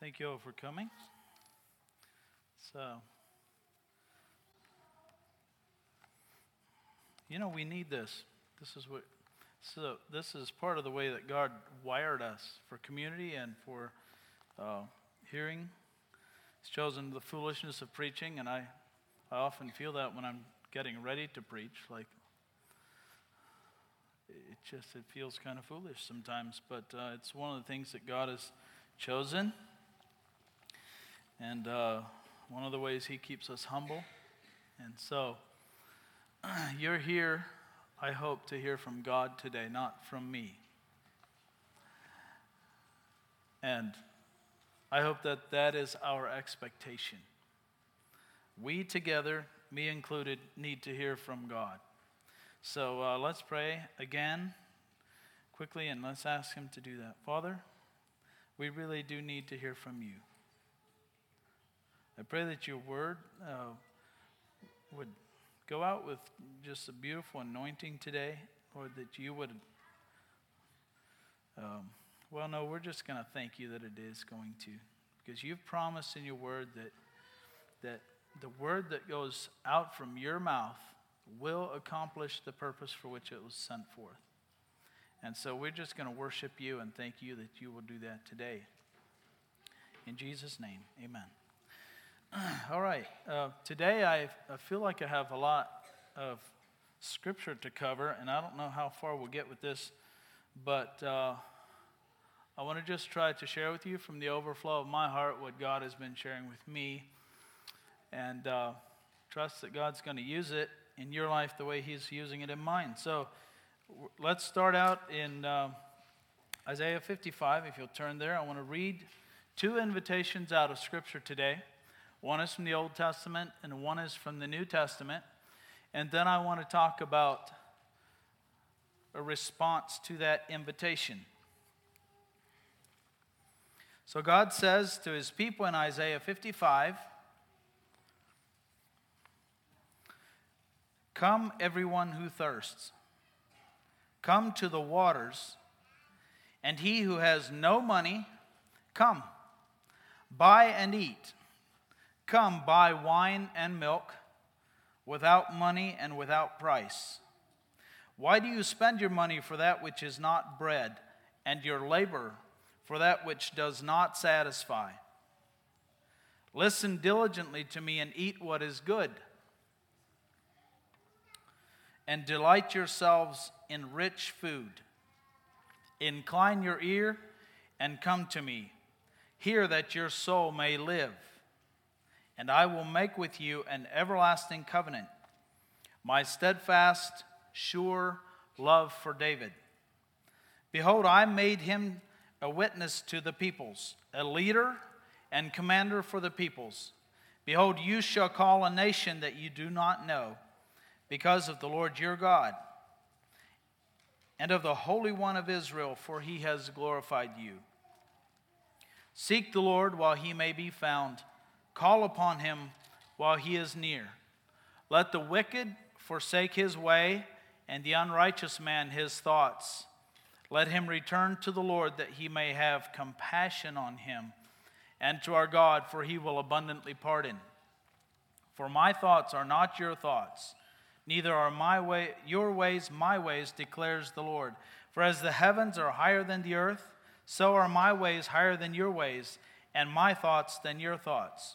Thank you all for coming. So, you know, we need this. This is part of the way that God wired us for community and for hearing. He's chosen the foolishness of preaching, and I often feel that when I'm getting ready to preach, like it feels kind of foolish sometimes, but it's one of the things that God has chosen. And one of the ways he keeps us humble. And so, you're here, I hope, to hear from God today, not from me. And I hope that that is our expectation. We together, me included, need to hear from God. So let's pray again, quickly, and let's ask him to do that. Father, we really do need to hear from you. I pray that your word would go out with just a beautiful anointing today, Lord, that you would, we're just going to thank you that it is going to, because you've promised in your word that the word that goes out from your mouth will accomplish the purpose for which it was sent forth. And so we're just going to worship you and thank you that you will do that today. In Jesus' name, amen. All right, today I feel like I have a lot of scripture to cover, and I don't know how far we'll get with this, but I want to just try to share with you from the overflow of my heart what God has been sharing with me, and trust that God's going to use it in your life the way he's using it in mine. So let's start out in Isaiah 55, if you'll turn there. I want to read two invitations out of scripture today. One is from the Old Testament, and one is from the New Testament. And then I want to talk about a response to that invitation. So God says to his people in Isaiah 55, "Come, everyone who thirsts. Come to the waters. And he who has no money, come, buy and eat. Come, buy wine and milk, without money and without price. Why do you spend your money for that which is not bread, and your labor for that which does not satisfy? Listen diligently to me and eat what is good, and delight yourselves in rich food. Incline your ear and come to me. Hear that your soul may live. And I will make with you an everlasting covenant, my steadfast, sure love for David. Behold, I made him a witness to the peoples, a leader and commander for the peoples. Behold, you shall call a nation that you do not know, because of the Lord your God, and of the Holy One of Israel, for he has glorified you. Seek the Lord while he may be found. Call upon him while he is near. Let the wicked forsake his way, and the unrighteous man his thoughts. Let him return to the Lord, that he may have compassion on him, and to our God, for he will abundantly pardon. For my thoughts are not your thoughts, neither are your ways my ways, declares the Lord. For as the heavens are higher than the earth, so are my ways higher than your ways, and my thoughts than your thoughts.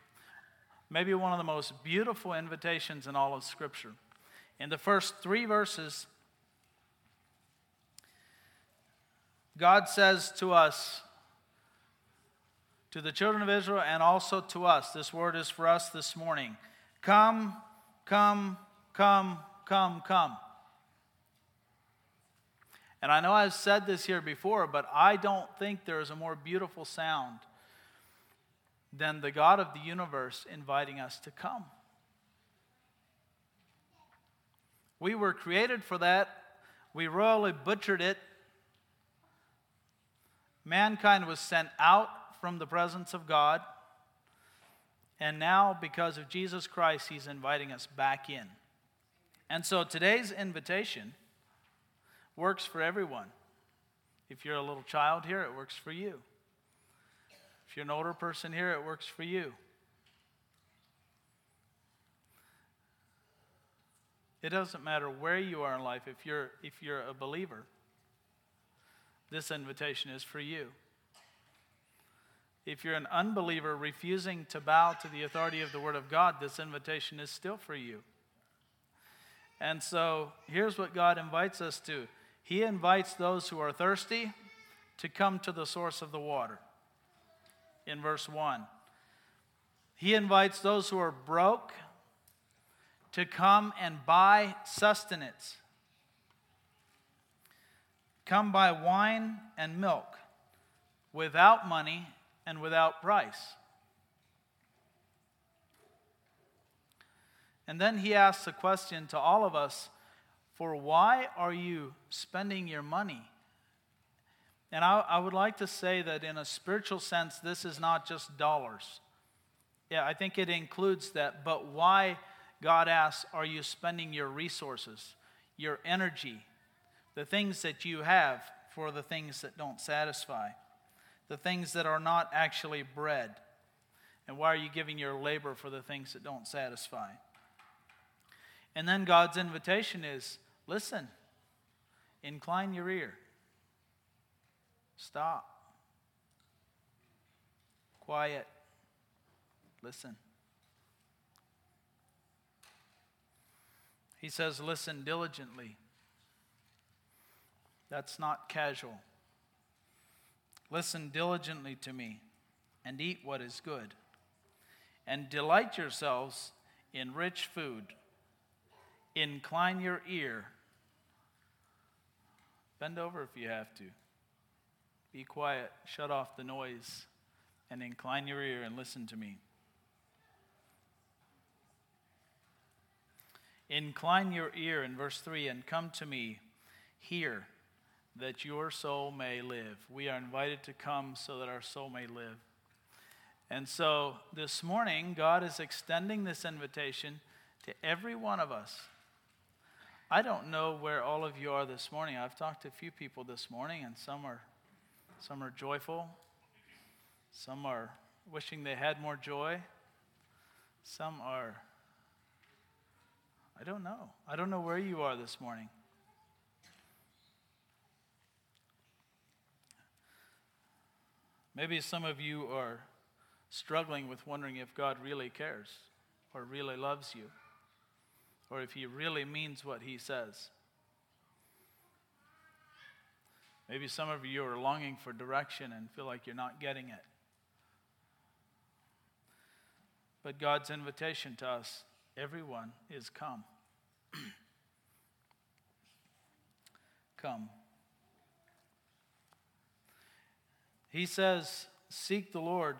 maybe one of the most beautiful invitations in all of Scripture. In the first three verses, God says to us, to the children of Israel and also to us, this word is for us this morning, come, come, come, come, come. And I know I've said this here before, but I don't think there is a more beautiful sound than the God of the universe inviting us to come. We were created for that. We royally butchered it. Mankind was sent out from the presence of God. And now, because of Jesus Christ, He's inviting us back in. And so today's invitation works for everyone. If you're a little child here, it works for you. If you're an older person here, it works for you. It doesn't matter where you are in life. If you're a believer, this invitation is for you. If you're an unbeliever refusing to bow to the authority of the Word of God, this invitation is still for you. And so here's what God invites us to. He invites those who are thirsty to come to the source of the water. In verse 1. He invites those who are broke to come and buy sustenance. Come buy wine and milk without money and without price. And then he asks a question to all of us, for why are you spending your money? And I would like to say that in a spiritual sense, this is not just dollars. Yeah, I think it includes that, but why, God asks, are you spending your resources, your energy, the things that you have for the things that don't satisfy, the things that are not actually bread? And why are you giving your labor for the things that don't satisfy? And then God's invitation is, listen, incline your ear. Stop. Quiet. Listen. He says, listen diligently. That's not casual. Listen diligently to me and eat what is good, and delight yourselves in rich food. Incline your ear. Bend over if you have to. Be quiet, shut off the noise, and incline your ear and listen to me. Incline your ear in verse 3 and come to me here that your soul may live. We are invited to come so that our soul may live. And so this morning, God is extending this invitation to every one of us. I don't know where all of you are this morning. I've talked to a few people this morning, and some are joyful. Some are wishing they had more joy. Some are, I don't know. I don't know where you are this morning. Maybe some of you are struggling with wondering if God really cares or really loves you, or if He really means what He says. Maybe some of you are longing for direction and feel like you're not getting it. But God's invitation to us, everyone, is come. Come. He says, seek the Lord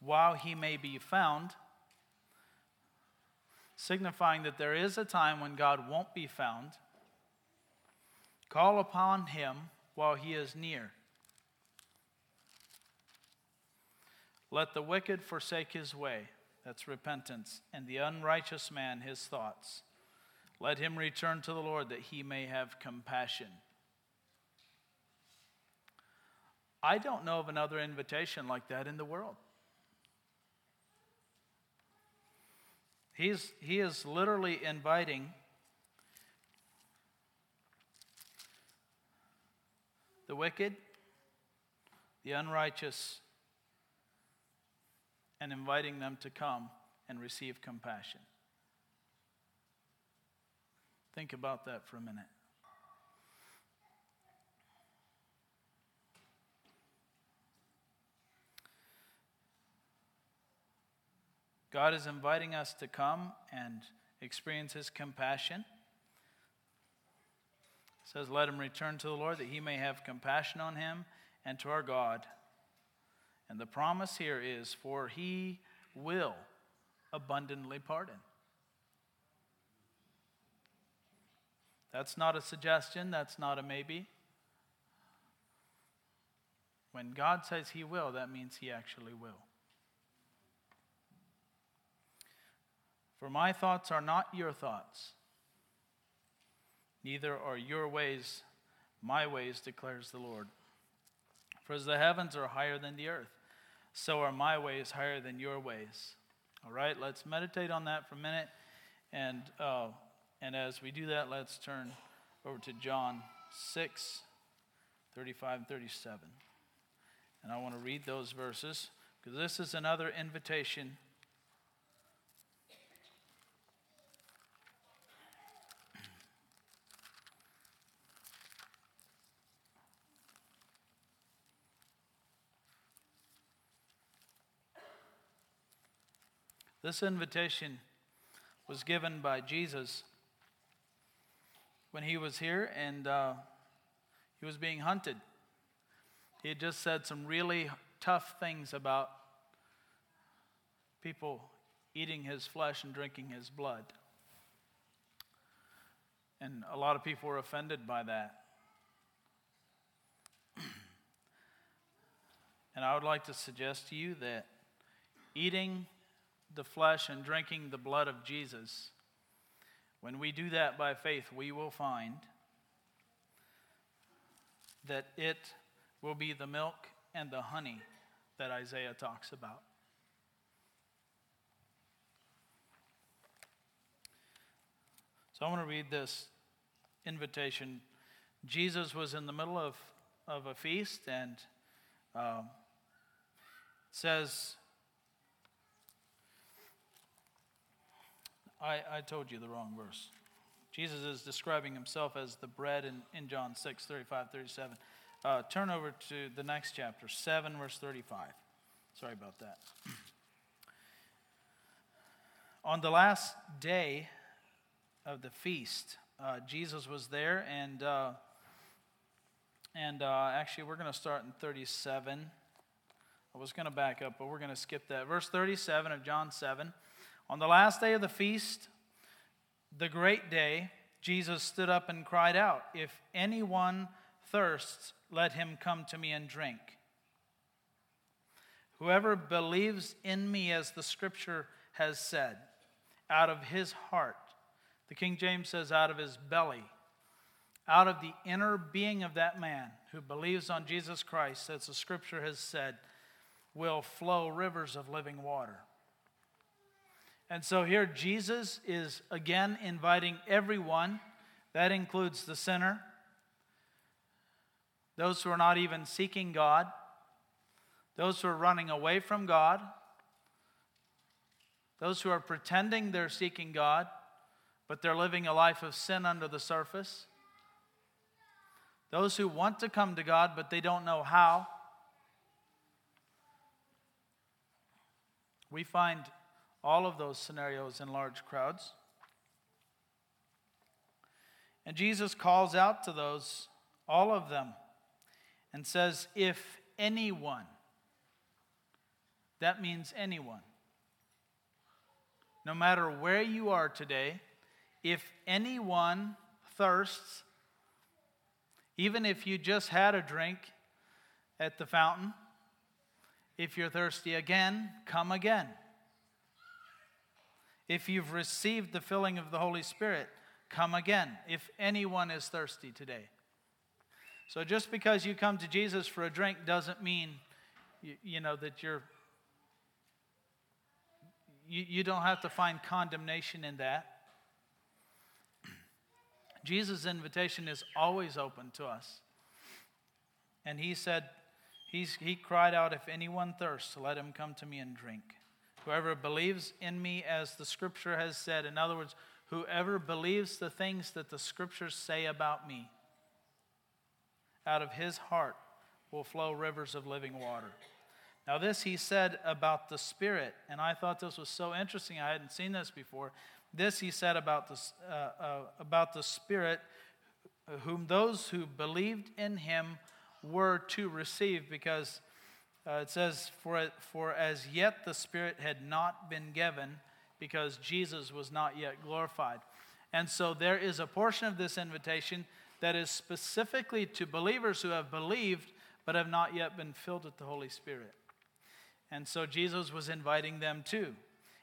while He may be found, signifying that there is a time when God won't be found. Call upon Him while He is near. Let the wicked forsake his way, that's repentance, and the unrighteous man his thoughts. Let him return to the Lord that He may have compassion. I don't know of another invitation like that in the world. He is literally inviting the wicked, the unrighteous, and inviting them to come and receive compassion. Think about that for a minute. God is inviting us to come and experience his compassion. It says, let him return to the Lord that he may have compassion on him and to our God. And the promise here is, for he will abundantly pardon. That's not a suggestion. That's not a maybe. When God says he will, that means he actually will. For my thoughts are not your thoughts, neither are your ways my ways, declares the Lord. For as the heavens are higher than the earth, so are my ways higher than your ways. All right, let's meditate on that for a minute. And as we do that, let's turn over to John 6, 35 and 37. And I want to read those verses, because this is another invitation . This invitation was given by Jesus when he was here and he was being hunted. He had just said some really tough things about people eating his flesh and drinking his blood. And a lot of people were offended by that. And I would like to suggest to you that eating the flesh and drinking the blood of Jesus, when we do that by faith, we will find that it will be the milk and the honey that Isaiah talks about. So I want to read this invitation. Jesus was in the middle of a feast, and it says, I told you the wrong verse. Jesus is describing himself as the bread in John 6, 35, 37. Turn over to the next chapter, 7, verse 35. Sorry about that. On the last day of the feast, Jesus was there, and actually we're going to start in 37. I was going to back up, but we're going to skip that. Verse 37 of John 7. On the last day of the feast, the great day, Jesus stood up and cried out, "If anyone thirsts, let him come to me and drink. Whoever believes in me, as the scripture has said, out of his heart," the King James says out of his belly, out of the inner being of that man who believes on Jesus Christ, as the scripture has said, will flow rivers of living water. And so here Jesus is again inviting everyone. That includes the sinner, those who are not even seeking God, those who are running away from God, those who are pretending they're seeking God, but they're living a life of sin under the surface, those who want to come to God, but they don't know how. We find all of those scenarios in large crowds. And Jesus calls out to those, all of them, and says, if anyone, that means anyone, no matter where you are today, if anyone thirsts, even if you just had a drink at the fountain, if you're thirsty again, come again. If you've received the filling of the Holy Spirit, come again. If anyone is thirsty today. So just because you come to Jesus for a drink doesn't mean, that you don't have to find condemnation in that. Jesus' invitation is always open to us. And he cried out, if anyone thirsts, let him come to me and drink. Whoever believes in me, as the scripture has said. In other words, whoever believes the things that the scriptures say about me, out of his heart will flow rivers of living water. Now this he said about the Spirit, and I thought this was so interesting. I hadn't seen this before. This he said about the Spirit, whom those who believed in him were to receive, because it says, for as yet the Spirit had not been given, because Jesus was not yet glorified. And so there is a portion of this invitation that is specifically to believers who have believed but have not yet been filled with the Holy Spirit. And so Jesus was inviting them too.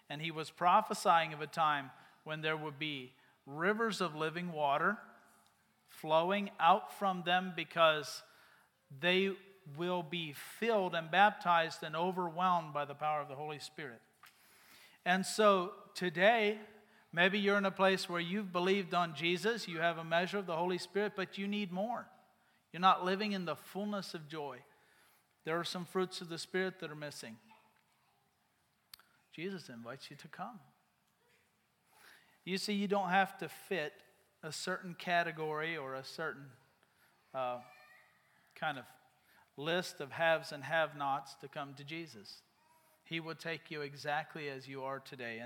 And he was prophesying of a time when there would be rivers of living water flowing out from them, because they will be filled and baptized and overwhelmed by the power of the Holy Spirit. And so today, maybe you're in a place where you've believed on Jesus, you have a measure of the Holy Spirit, but you need more. You're not living in the fullness of joy. There are some fruits of the Spirit that are missing. Jesus invites you to come. You see, you don't have to fit a certain category or a certain kind of list of haves and have-nots to come to Jesus. He will take you exactly as you are today.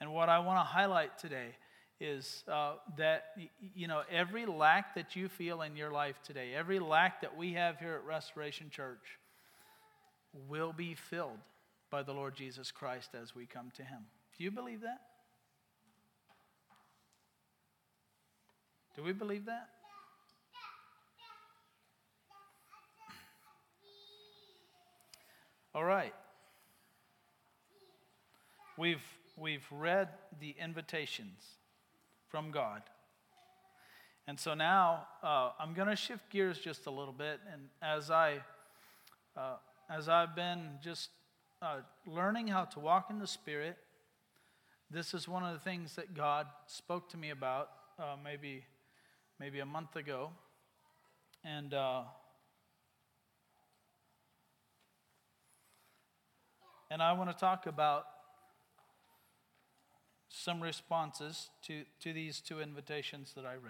And what I want to highlight today is that, you know, every lack that you feel in your life today, every lack that we have here at Restoration Church will be filled by the Lord Jesus Christ as we come to him. Do you believe that? Do we believe that? All right. We've read the invitations from God. And so now I'm going to shift gears just a little bit. And as I've been just learning how to walk in the Spirit, this is one of the things that God spoke to me about maybe a month ago. And I want to talk about some responses to these two invitations that I read.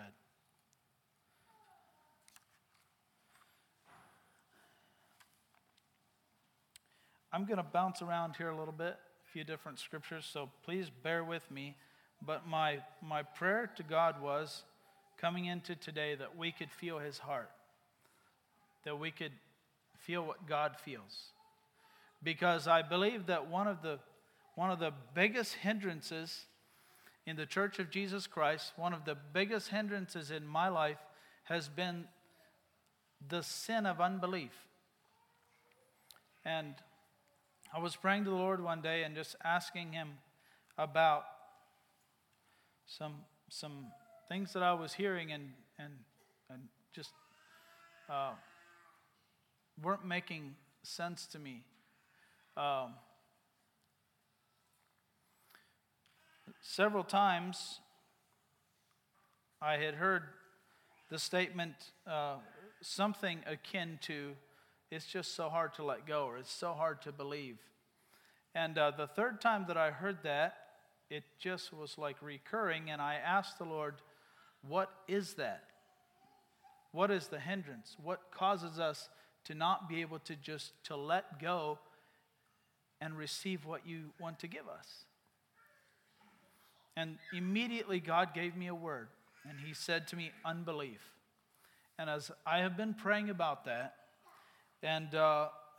I'm going to bounce around here a little bit, a few different scriptures, so please bear with me. But my prayer to God was, coming into today, that we could feel his heart, that we could feel what God feels. Because I believe that one of the biggest hindrances in the Church of Jesus Christ, one of the biggest hindrances in my life, has been the sin of unbelief. And I was praying to the Lord one day and just asking him about some things that I was hearing and just weren't making sense to me. Several times I had heard the statement something akin to, it's just so hard to let go, or it's so hard to believe. And the third time that I heard that, it just was like recurring, and I asked the Lord, what is that? What is the hindrance? What causes us to not be able to just to let go and receive what you want to give us? And immediately God gave me a word, and he said to me, unbelief. And as I have been praying about that, and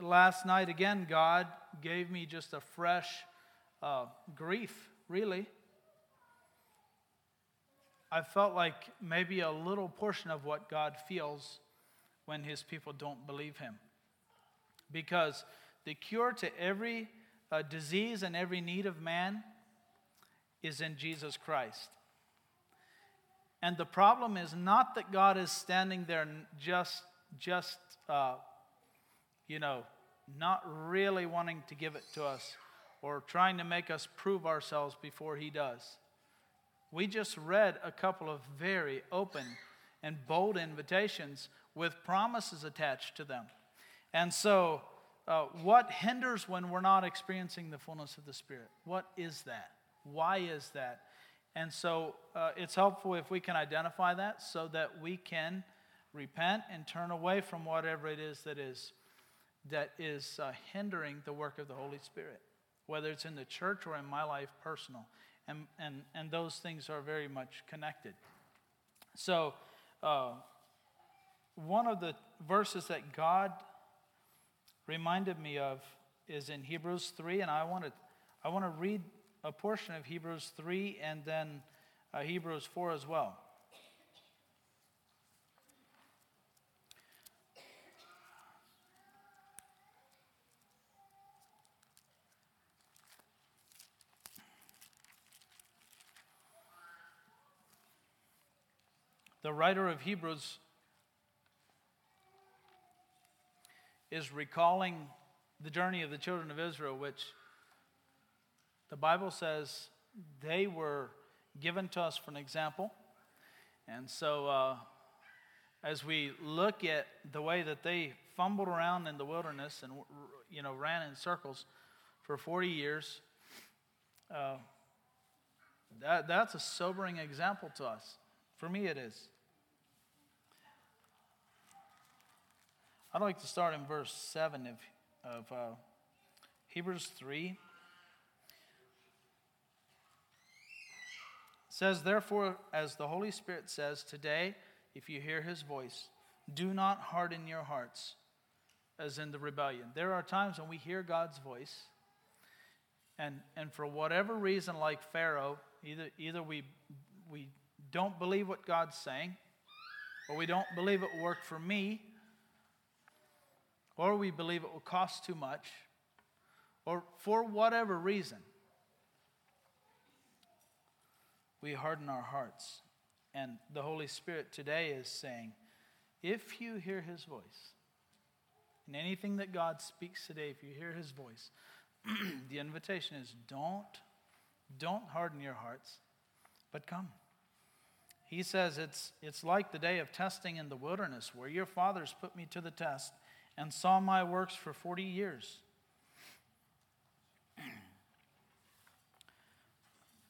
last night again, God gave me just a fresh grief, really. I felt like maybe a little portion of what God feels when his people don't believe him. Because the cure to every disease and every need of man is in Jesus Christ. And the problem is not that God is standing there just not really wanting to give it to us or trying to make us prove ourselves before he does. We just read a couple of very open and bold invitations with promises attached to them. And so What hinders when we're not experiencing the fullness of the Spirit? What is that? Why is that? And so it's helpful if we can identify that so that we can repent and turn away from whatever it is that is hindering the work of the Holy Spirit, whether it's in the church or in my life personal. And those things are very much connected. So one of the verses that God reminded me of is in Hebrews 3, and I want to read a portion of Hebrews 3 and then Hebrews 4 as well. The writer of Hebrews is recalling the journey of the children of Israel, which the Bible says they were given to us for an example. And so as we look at the way that they fumbled around in the wilderness and ran in circles for 40 years, that's a sobering example to us. For me it is. I'd like to start in verse 7 of Hebrews 3. It says, therefore, as the Holy Spirit says, today, if you hear his voice, do not harden your hearts as in the rebellion. There are times when we hear God's voice, and for whatever reason, like Pharaoh, either we don't believe what God's saying, or we don't believe it will work for me, or we believe it will cost too much, or for whatever reason, we harden our hearts. And the Holy Spirit today is saying, if you hear his voice, and anything that God speaks today, if you hear his voice, the invitation is don't harden your hearts, but come. He says it's like the day of testing in the wilderness where your fathers put me to the test and saw my works for 40 years.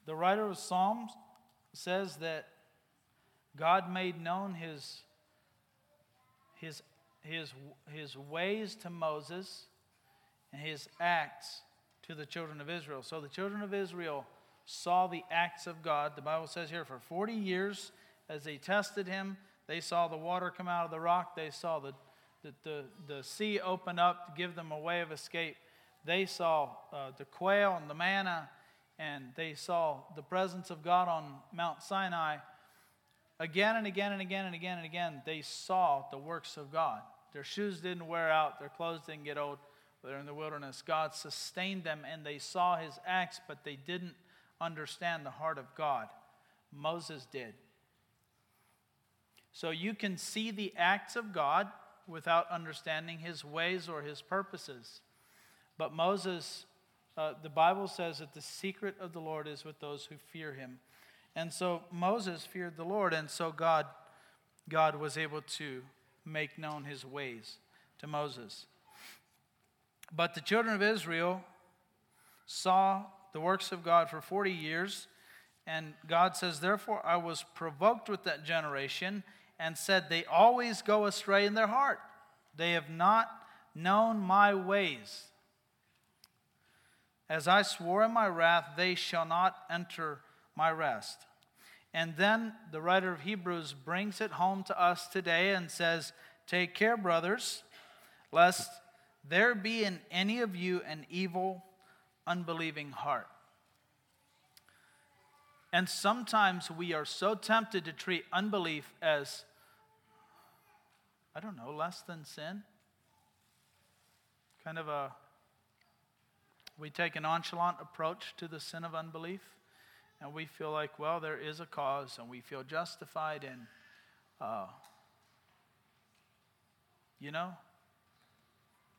The writer of Psalms says that God made known his ways to Moses and his acts to the children of Israel. So the children of Israel saw the acts of God. The Bible says here for 40 years as they tested him, they saw the water come out of the rock, they saw the sea opened up to give them a way of escape. They saw the quail and the manna, and they saw the presence of God on Mount Sinai. Again and again and again and again and again, they saw the works of God. Their shoes didn't wear out, their clothes didn't get old. They're in the wilderness. God sustained them, and they saw his acts, but they didn't understand the heart of God. Moses did. So you can see the acts of God without understanding his ways or his purposes. But Moses, the Bible says that the secret of the Lord is with those who fear him. And so Moses feared the Lord, and so God was able to make known his ways to Moses. But the children of Israel saw the works of God for 40 years, and God says, therefore I was provoked with that generation, and said, they always go astray in their heart. They have not known my ways. As I swore in my wrath, they shall not enter my rest. And then the writer of Hebrews brings it home to us today and says, take care, brothers, lest there be in any of you an evil, unbelieving heart. And sometimes we are so tempted to treat unbelief as, less than sin. Kind of we take a nonchalant approach to the sin of unbelief, and we feel like, well, there is a cause, and we feel justified in,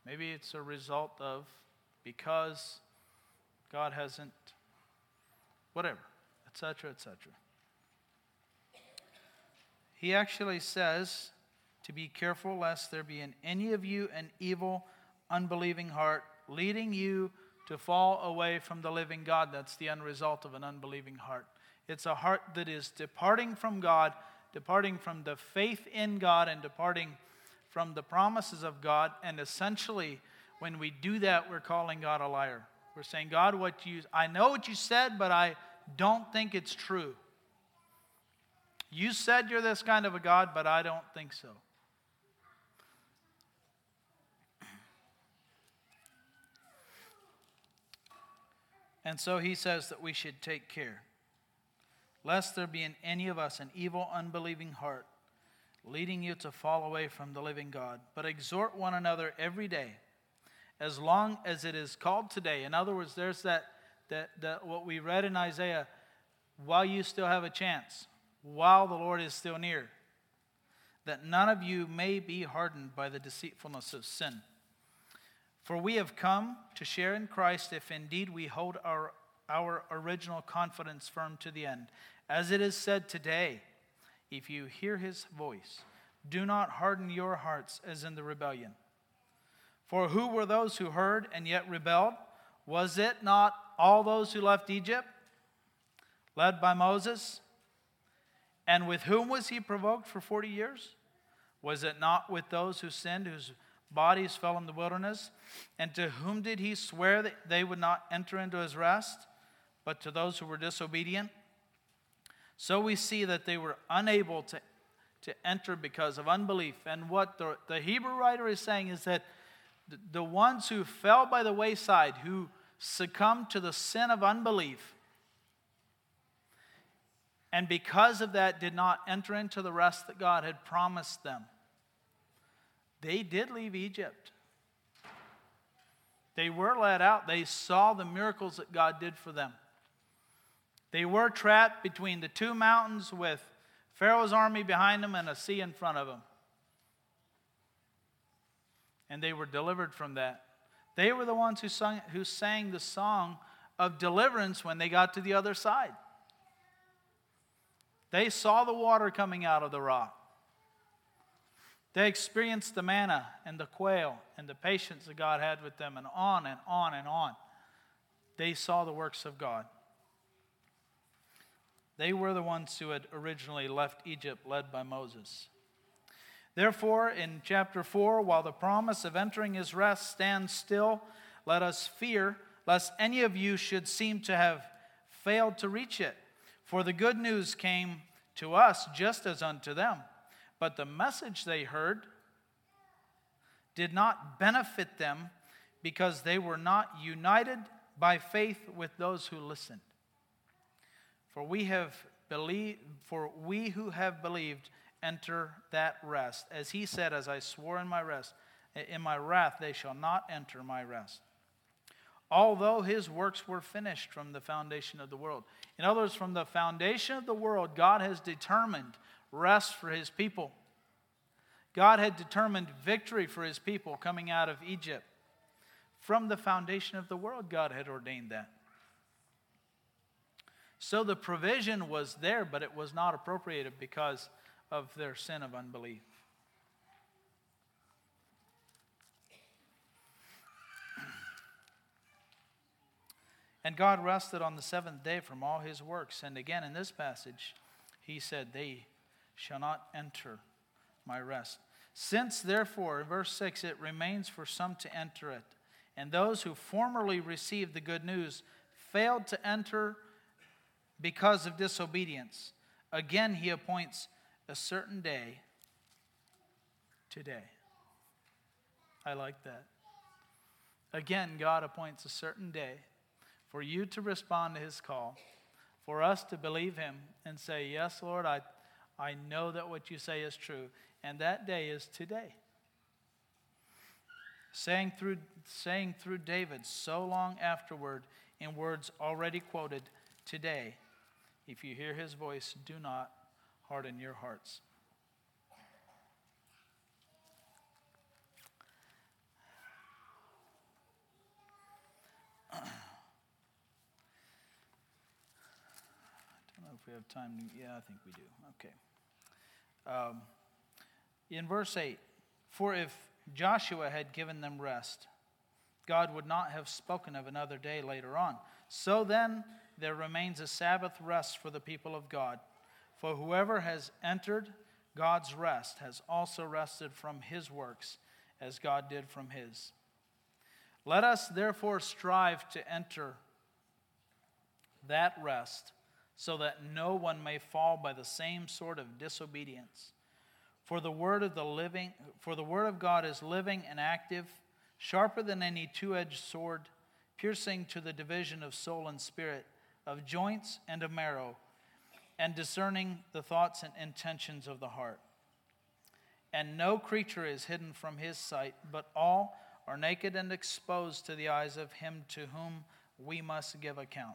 maybe it's a result of because God hasn't, whatever. Etc., etc. He actually says to be careful lest there be in any of you an evil, unbelieving heart, leading you to fall away from the living God. That's the end result of an unbelieving heart. It's a heart that is departing from God, departing from the faith in God, and departing from the promises of God. And essentially, when we do that, we're calling God a liar. We're saying, God, I know what you said, but I don't think it's true. You said you're this kind of a God, but I don't think so. And so he says that we should take care, lest there be in any of us an evil, unbelieving heart, leading you to fall away from the living God. But exhort one another every day, as long as it is called today. In other words, there's that what we read in Isaiah, while you still have a chance, while the Lord is still near, that none of you may be hardened by the deceitfulness of sin. For we have come to share in Christ if indeed we hold our original confidence firm to the end. As it is said today, if you hear his voice, do not harden your hearts as in the rebellion. For who were those who heard and yet rebelled? Was it not all those who left Egypt, led by Moses? And with whom was he provoked for 40 years? Was it not with those who sinned, whose bodies fell in the wilderness? And to whom did he swear that they would not enter into his rest, but to those who were disobedient? So we see that they were unable to enter because of unbelief. And what the Hebrew writer is saying is that the ones who fell by the wayside, who succumbed to the sin of unbelief, and because of that did not enter into the rest that God had promised them, they did leave Egypt. They were led out. They saw the miracles that God did for them. They were trapped between the two mountains with Pharaoh's army behind them and a sea in front of them. And they were delivered from that. They were the ones who sang the song of deliverance when they got to the other side. They saw the water coming out of the rock. They experienced the manna and the quail and the patience that God had with them, and on and on and on. They saw the works of God. They were the ones who had originally left Egypt, led by Moses. Therefore, in chapter 4, while the promise of entering his rest stands still, let us fear lest any of you should seem to have failed to reach it. For the good news came to us just as unto them. But the message they heard did not benefit them, because they were not united by faith with those who listened. For we who have believed enter that rest. As he said, as I swore in my wrath they shall not enter my rest. Although his works were finished from the foundation of the world. In other words, from the foundation of the world, God has determined rest for his people. God had determined victory for his people coming out of Egypt. From the foundation of the world, God had ordained that. So the provision was there, but it was not appropriated because of their sin of unbelief. And God rested on the seventh day from all his works. And again in this passage, he said, they shall not enter my rest. Since therefore, in verse 6, it remains for some to enter it, and those who formerly received the good news failed to enter because of disobedience, again he appoints a certain day today. I like that. Again, God appoints a certain day for you to respond to his call, for us to believe him and say, yes, Lord, I know that what you say is true. And that day is today. Saying through David so long afterward, in words already quoted, today, if you hear his voice, do not harden your hearts. If we have time, I think we do. Okay. In verse 8, for if Joshua had given them rest, God would not have spoken of another day later on. So then, there remains a Sabbath rest for the people of God. For whoever has entered God's rest has also rested from his works, as God did from his. Let us therefore strive to enter that rest, so that no one may fall by the same sort of disobedience. For the word of God is living and active, sharper than any two-edged sword, piercing to the division of soul and spirit, of joints and of marrow, and discerning the thoughts and intentions of the heart. And no creature is hidden from his sight, but all are naked and exposed to the eyes of him to whom we must give account.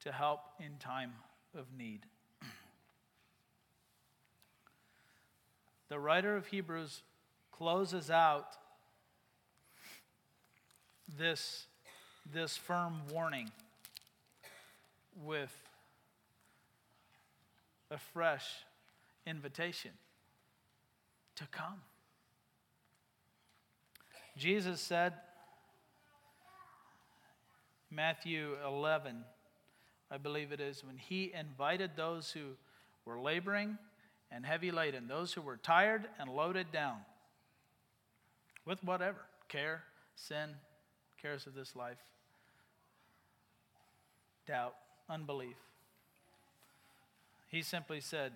to help in time of need. The writer of Hebrews closes out this firm warning with a fresh invitation to come. Jesus said, Matthew 11, I believe it is, when he invited those who were laboring and heavy laden, those who were tired and loaded down with whatever, care, sin, cares of this life, doubt, unbelief. He simply said,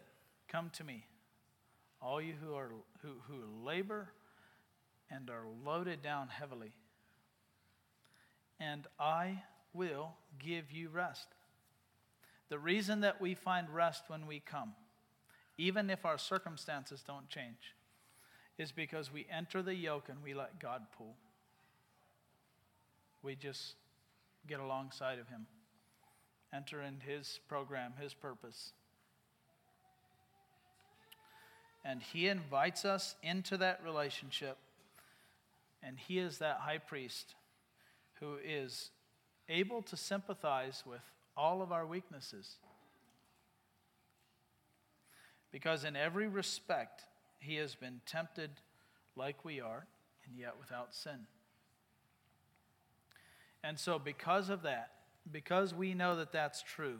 come to me, all you who labor and are loaded down heavily, and I will give you rest. The reason that we find rest when we come, even if our circumstances don't change, is because we enter the yoke and we let God pull. We just get alongside of him, enter in his program, his purpose. And he invites us into that relationship. And he is that high priest who is able to sympathize with all of our weaknesses. Because in every respect, he has been tempted like we are, and yet without sin. And so because of that, because we know that that's true,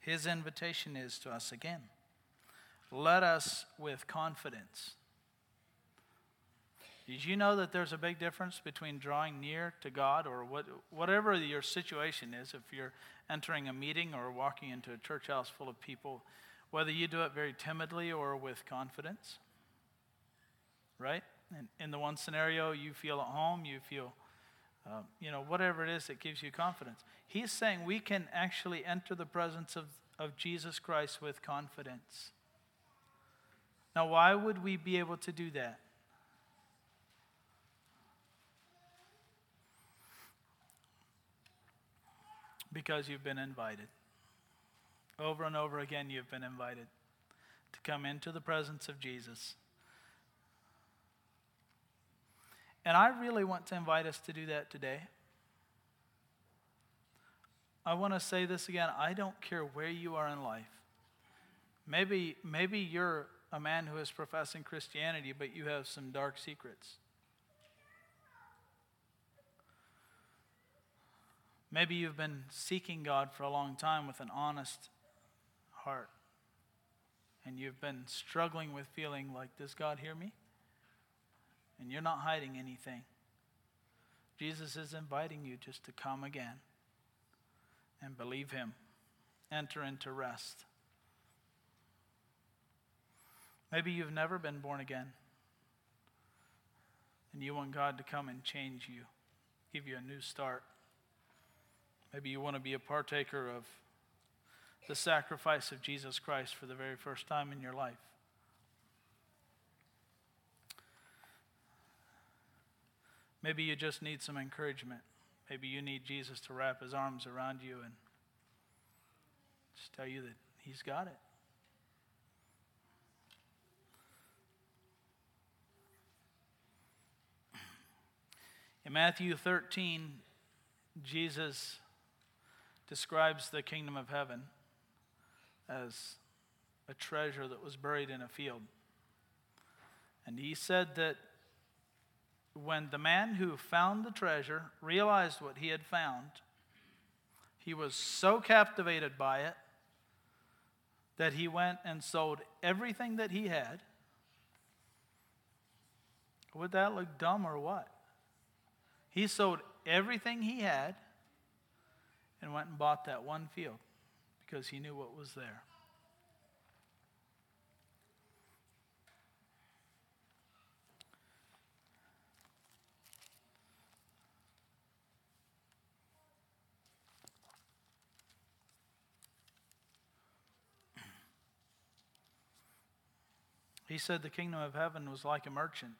his invitation is to us again. Let us with confidence. Did you know that there's a big difference between drawing near to God, or whatever your situation is, if you're entering a meeting or walking into a church house full of people, whether you do it very timidly or with confidence, right? And in the one scenario, you feel at home, you feel whatever it is that gives you confidence. He's saying we can actually enter the presence of Jesus Christ with confidence. Now, why would we be able to do that? Because you've been invited. Over and over again, you've been invited to come into the presence of Jesus. And I really want to invite us to do that today. I want to say this again. I don't care where you are in life. Maybe you're a man who is professing Christianity, but you have some dark secrets. Maybe you've been seeking God for a long time with an honest heart, and you've been struggling with feeling like, does God hear me? And you're not hiding anything. Jesus is inviting you just to come again and believe him. Enter into rest. Maybe you've never been born again, and you want God to come and change you, give you a new start. Maybe you want to be a partaker of the sacrifice of Jesus Christ for the very first time in your life. Maybe you just need some encouragement. Maybe you need Jesus to wrap his arms around you and just tell you that he's got it. In Matthew 13, Jesus describes the kingdom of heaven as a treasure that was buried in a field. And he said that when the man who found the treasure realized what he had found, he was so captivated by it that he went and sold everything that he had. Would that look dumb or what? He sold everything he had and went and bought that one field because he knew what was there. He said the kingdom of heaven was like a merchant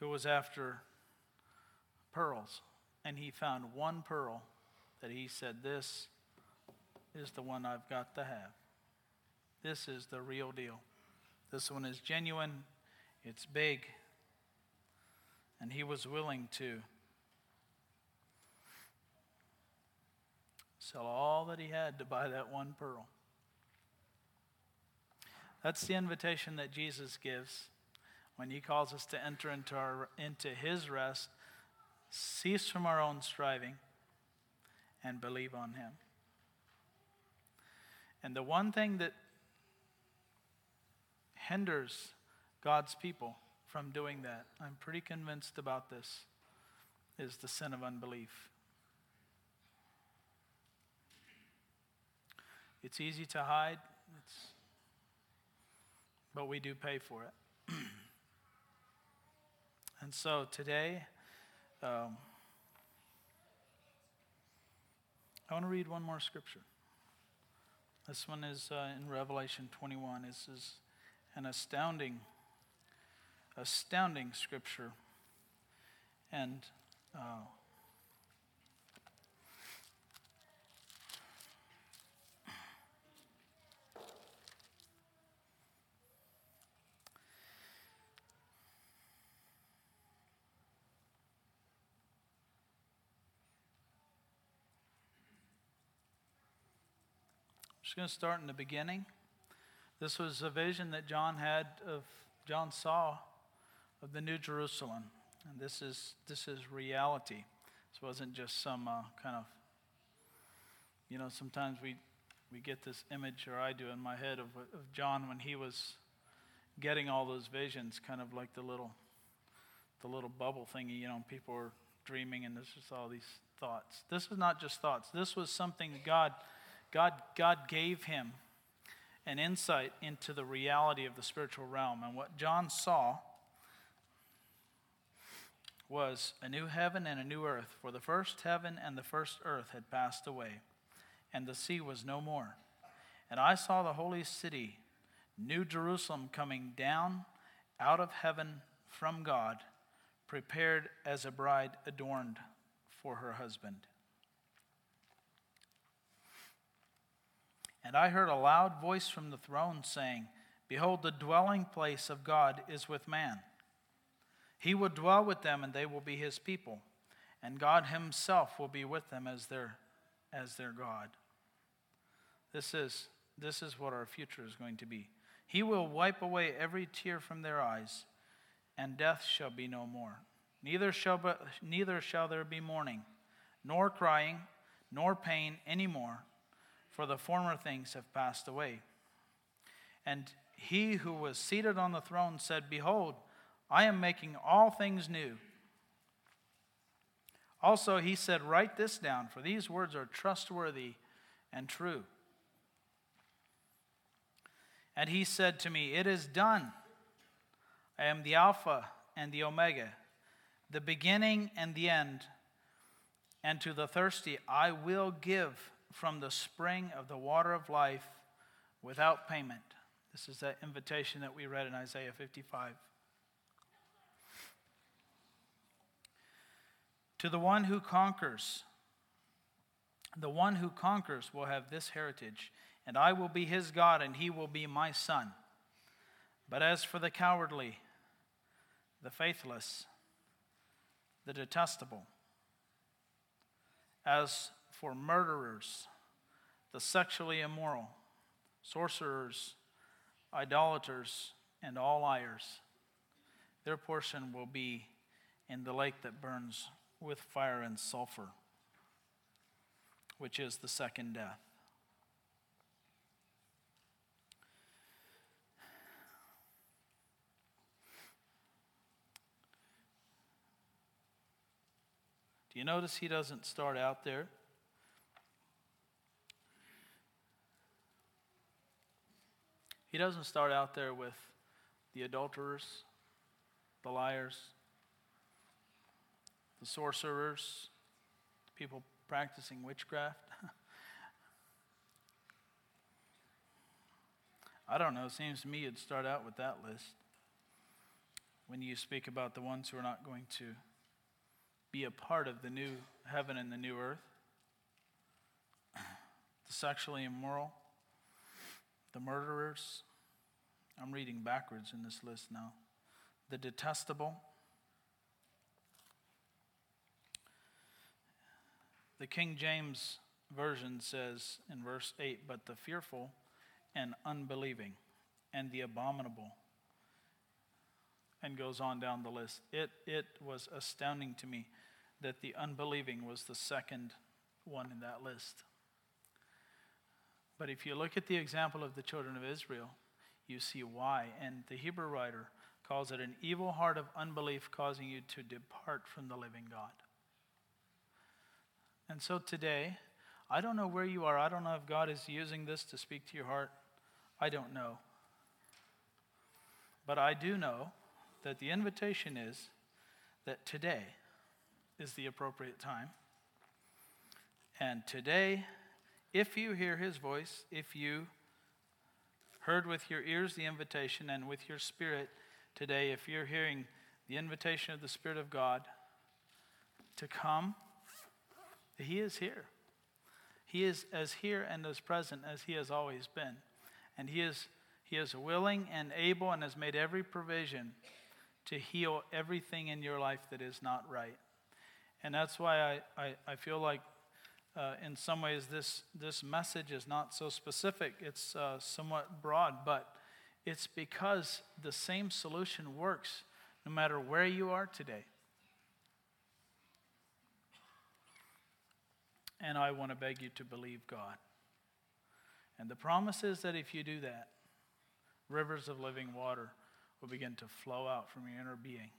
who was after pearls, and he found one pearl that he said, this is the one I've got to have. This is the real deal. This one is genuine, it's big, and he was willing to sell all that he had to buy that one pearl. That's the invitation that Jesus gives when he calls us to enter into his rest. Cease from our own striving and believe on him. And the one thing that hinders God's people from doing that, I'm pretty convinced about this, is the sin of unbelief. It's easy to hide, but we do pay for it. And so today, I want to read one more scripture. This one is in Revelation 21. This is an astounding scripture. And I'm going to start in the beginning. This was a vision that John saw of the New Jerusalem, and this is reality. This wasn't just some kind of, sometimes we get this image, or I do in my head, of John when he was getting all those visions, kind of like the little bubble thingy. People were dreaming, and there's just all these thoughts. This was not just thoughts. This was something that God gave him an insight into the reality of the spiritual realm. And what John saw was a new heaven and a new earth, for the first heaven and the first earth had passed away, and the sea was no more. And I saw the holy city, New Jerusalem, coming down out of heaven from God, prepared as a bride adorned for her husband. And I heard a loud voice from the throne saying, behold, the dwelling place of God is with man. He will dwell with them, and they will be his people. And God himself will be with them as their God. This is what our future is going to be. He will wipe away every tear from their eyes, and death shall be no more. Neither shall there be mourning, nor crying, nor pain anymore, for the former things have passed away. And he who was seated on the throne said, behold, I am making all things new. Also he said, write this down, for these words are trustworthy and true. And he said to me, it is done. I am the Alpha and the Omega, the beginning and the end. And to the thirsty I will give from the spring of the water of life without payment. This is that invitation that we read in Isaiah 55. To the one who conquers, will have this heritage, and I will be his God, and he will be my son. But as for the cowardly, the faithless, the detestable, as for murderers, the sexually immoral, sorcerers, idolaters, and all liars, their portion will be in the lake that burns with fire and sulfur, which is the second death. Do you notice he doesn't start out there? He doesn't start out there with the adulterers, the liars, the sorcerers, people practicing witchcraft. I don't know, it seems to me you'd start out with that list when you speak about the ones who are not going to be a part of the new heaven and the new earth. The sexually immoral, the murderers, I'm reading backwards in this list now, the detestable, the King James Version says in verse 8, but the fearful and unbelieving and the abominable, and goes on down the list. It was astounding to me that the unbelieving was the second one in that list. But if you look at the example of the children of Israel, you see why. And the Hebrew writer calls it an evil heart of unbelief causing you to depart from the living God. And so today, I don't know where you are. I don't know if God is using this to speak to your heart. I don't know. But I do know that the invitation is that today is the appropriate time. And today, if you hear his voice, if you heard with your ears the invitation and with your spirit today, if you're hearing the invitation of the Spirit of God to come, he is here. He is as here and as present as he has always been. And he is willing and able and has made every provision to heal everything in your life that is not right. And that's why I feel like in some ways this message is not so specific. It's somewhat broad, but it's because the same solution works no matter where you are today. And I want to beg you to believe God. And the promise is that if you do that, rivers of living water will begin to flow out from your inner being.